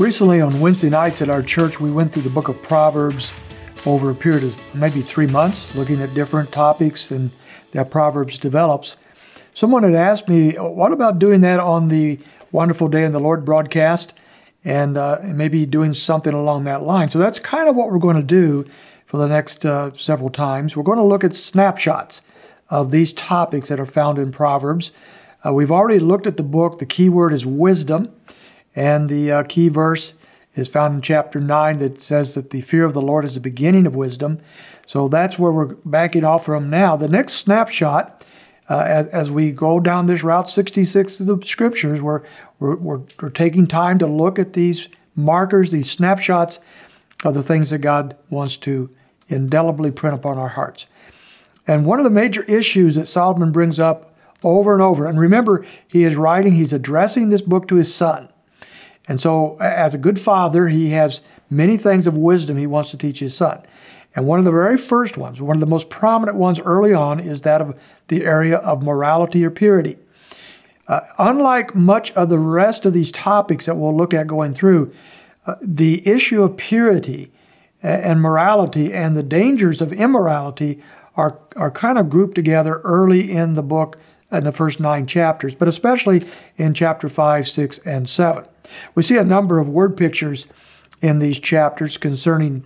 Recently on Wednesday nights at our church, we went through the book of Proverbs over a period of maybe 3 months, looking at different topics and that Proverbs develops. Someone had asked me, what about doing that on the Wonderful Day in the Lord broadcast and maybe doing something along that line? So that's kind of what we're going to do for the next several times. We're going to look at snapshots of these topics that are found in Proverbs. We've already looked at the book. The key word is wisdom. And the key verse is found in chapter 9 that says that the fear of the Lord is the beginning of wisdom. So that's where we're backing off from now. The next snapshot, as we go down this Route 66 of the Scriptures, we're taking time to look at these markers, these snapshots of the things that God wants to indelibly print upon our hearts. And one of the major issues that Solomon brings up over and over, and remember, he is writing, he's addressing this book to his son. And so, as a good father, he has many things of wisdom he wants to teach his son. And one of the very first ones, one of the most prominent ones early on, is that of the area of morality or purity. Unlike much of the rest of these topics that we'll look at going through, the issue of purity and morality and the dangers of immorality are kind of grouped together early in the book in the first 9 chapters, but especially in chapter 5, 6, and 7. We see a number of word pictures in these chapters concerning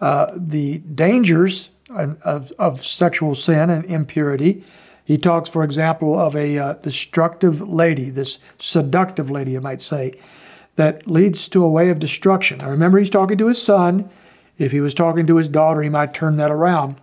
the dangers of sexual sin and impurity. He talks, for example, of a destructive lady, this seductive lady, you might say, that leads to a way of destruction. Now, remember, he's talking to his son. If he was talking to his daughter, he might turn that around.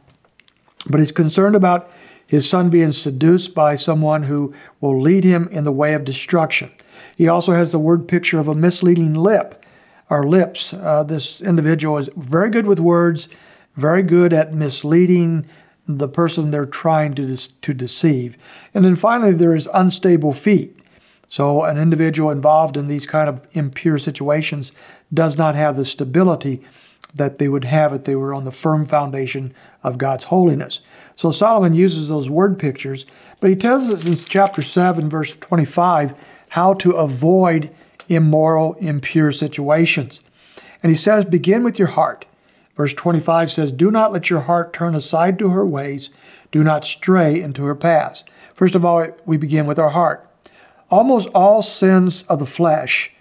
But he's concerned about his son being seduced by someone who will lead him in the way of destruction. He also has the word picture of a misleading lip, or lips. This individual is very good with words, very good at misleading the person they're trying to deceive. And then finally, there is unstable feet. So an individual involved in these kind of impure situations does not have the stability that they would have if they were on the firm foundation of God's holiness. So Solomon uses those word pictures, but he tells us in chapter 7, verse 25, how to avoid immoral, impure situations. And he says, begin with your heart. Verse 25 says, do not let your heart turn aside to her ways. Do not stray into her paths. First of all, we begin with our heart. Almost all sins of the flesh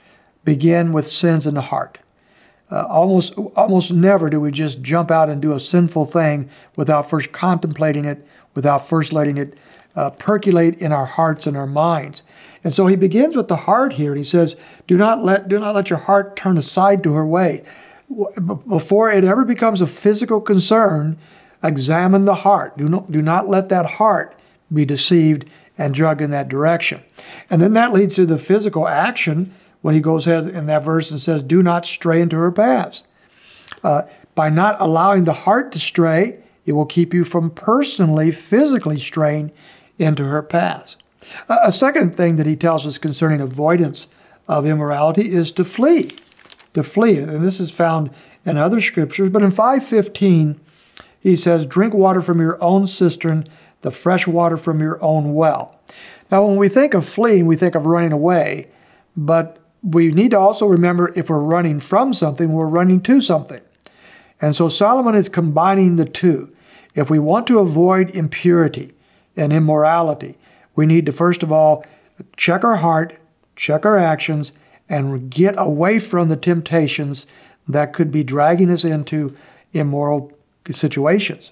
begin with sins in the heart. Almost never do we just jump out and do a sinful thing without first contemplating it, without first letting it percolate in our hearts and our minds. And so he begins with the heart here, and he says, do not let your heart turn aside to her way. Before it ever becomes a physical concern, examine the heart. Do not let that heart be deceived and drug in that direction. And then that leads to the physical action, when he goes ahead in that verse and says, do not stray into her paths. By not allowing the heart to stray, it will keep you from personally, physically straying into her paths. A second thing that he tells us concerning avoidance of immorality is to flee. To flee, and this is found in other scriptures, but in 5:15, he says, drink water from your own cistern, the fresh water from your own well. Now, when we think of fleeing, we think of running away, but we need to also remember if we're running from something, we're running to something. And so Solomon is combining the two. If we want to avoid impurity and immorality, we need to, first of all, check our heart, check our actions, and get away from the temptations that could be dragging us into immoral situations.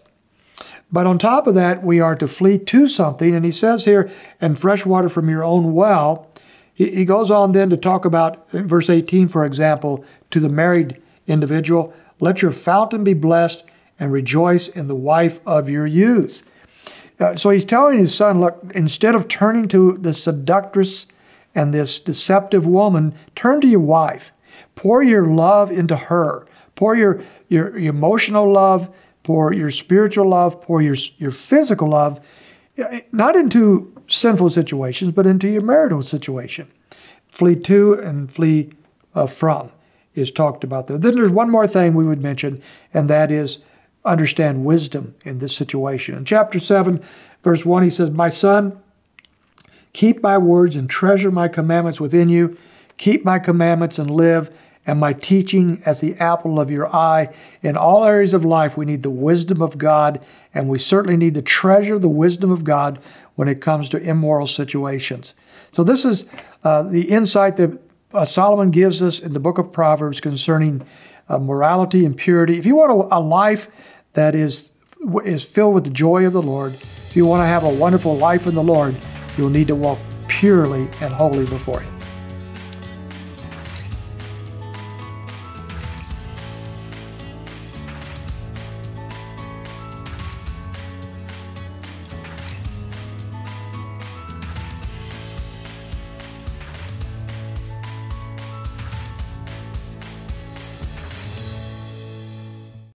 But on top of that, we are to flee to something. And he says here, and fresh water from your own well. He goes on then to talk about, in verse 18, for example, to the married individual, let your fountain be blessed and rejoice in the wife of your youth. So he's telling his son, look, instead of turning to the seductress and this deceptive woman, turn to your wife. Pour your love into her. Pour your emotional love, pour your spiritual love, pour your physical love, not into sinful situations, but into your marital situation. Flee to and flee from is talked about there. Then there's one more thing we would mention, and that is understand wisdom in this situation. In chapter 7, verse 1, he says, my son, keep my words and treasure my commandments within you. Keep my commandments and live, and my teaching as the apple of your eye. In all areas of life, we need the wisdom of God, and we certainly need to treasure the wisdom of God when it comes to immoral situations. So this is the insight that Solomon gives us in the book of Proverbs concerning morality and purity. If you want a life that is filled with the joy of the Lord, if you want to have a wonderful life in the Lord, you'll need to walk purely and holy before Him.